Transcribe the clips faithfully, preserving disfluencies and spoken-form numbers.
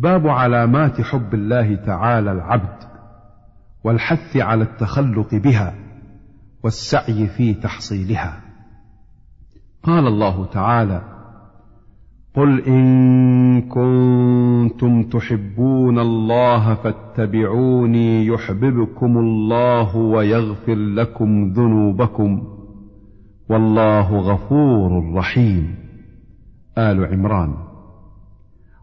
باب علامات حب الله تعالى العبد، والحث على التخلق بها والسعي في تحصيلها. قال الله تعالى: قل إن كنتم تحبون الله فاتبعوني يحببكم الله ويغفر لكم ذنوبكم والله غفور رحيم. آل عمران.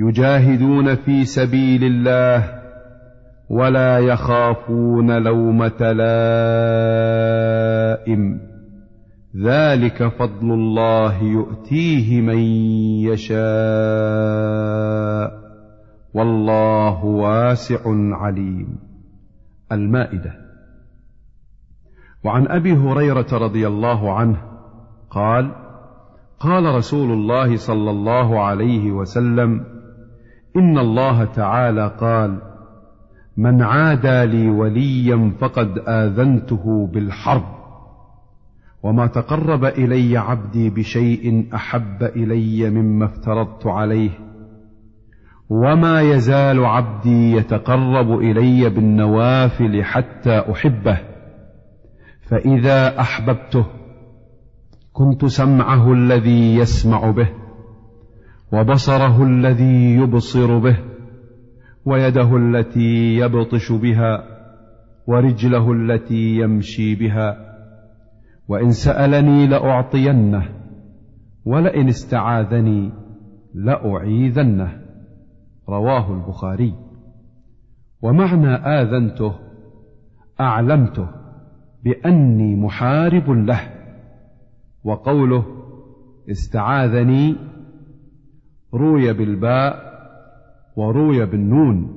يجاهدون في سبيل الله ولا يخافون لومة لائم، ذلك فضل الله يؤتيه من يشاء والله واسع عليم. المائدة. وعن أبي هريرة رضي الله عنه قال: قال رسول الله صلى الله عليه وسلم: إن الله تعالى قال: من عادى لي وليا فقد آذنته بالحرب، وما تقرب إلي عبدي بشيء أحب إلي مما افترضت عليه، وما يزال عبدي يتقرب إلي بالنوافل حتى أحبه، فإذا أحببته كنت سمعه الذي يسمع به، وبصره الذي يبصر به، ويده التي يبطش بها، ورجله التي يمشي بها، وإن سألني لأعطينه، ولئن استعاذني لأعيذنه. رواه البخاري. ومعنى آذنته أعلمته بأني محارب له. وقوله استعاذني روي بالباء وروي بالنون.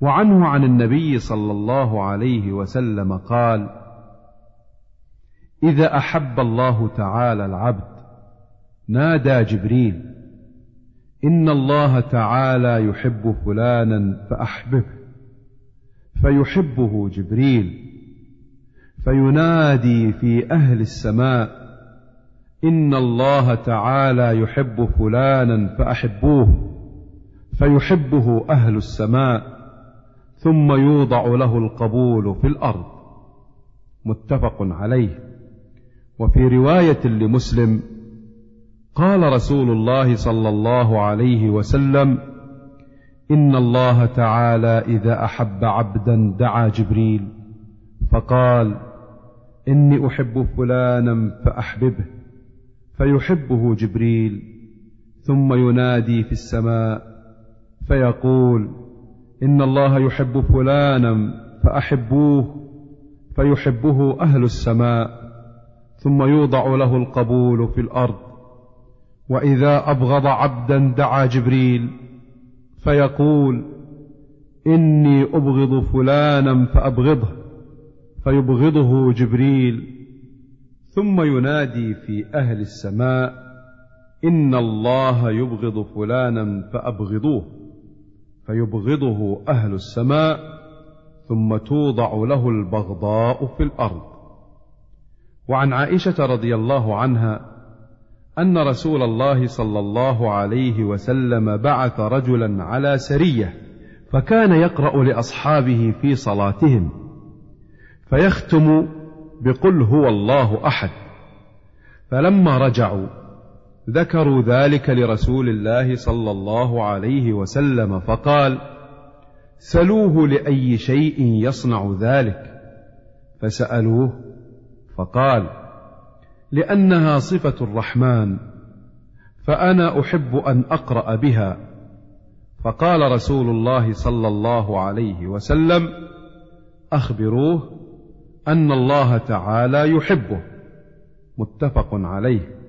وعنه عن النبي صلى الله عليه وسلم قال: إذا أحب الله تعالى العبد نادى جبريل: إن الله تعالى يحب فلانا فأحببه، فيحبه جبريل، فينادي في أهل السماء: إن الله تعالى يحب فلانا فأحبوه، فيحبه أهل السماء، ثم يوضع له القبول في الأرض. متفق عليه. وفي رواية لمسلم قال رسول الله صلى الله عليه وسلم: إن الله تعالى إذا أحب عبدا دعا جبريل فقال: إني أحب فلانا فأحببه، فيحبه جبريل، ثم ينادي في السماء فيقول: إن الله يحب فلانا فأحبوه، فيحبه أهل السماء، ثم يوضع له القبول في الأرض. وإذا أبغض عبدا دعا جبريل فيقول: إني أبغض فلانا فأبغضه، فيبغضه جبريل، ثم ينادي في أهل السماء: إن الله يبغض فلانا فأبغضوه، فيبغضه أهل السماء، ثم توضع له البغضاء في الأرض. وعن عائشة رضي الله عنها أن رسول الله صلى الله عليه وسلم بعث رجلا على سرية، فكان يقرأ لأصحابه في صلاتهم فيختم بقل هو الله أحد، فلما رجعوا ذكروا ذلك لرسول الله صلى الله عليه وسلم فقال: سلوه لأي شيء يصنع ذلك. فسألوه فقال: لأنها صفة الرحمن فأنا أحب أن أقرأ بها. فقال رسول الله صلى الله عليه وسلم: أخبروه أن الله تعالى يحبه. متفق عليه.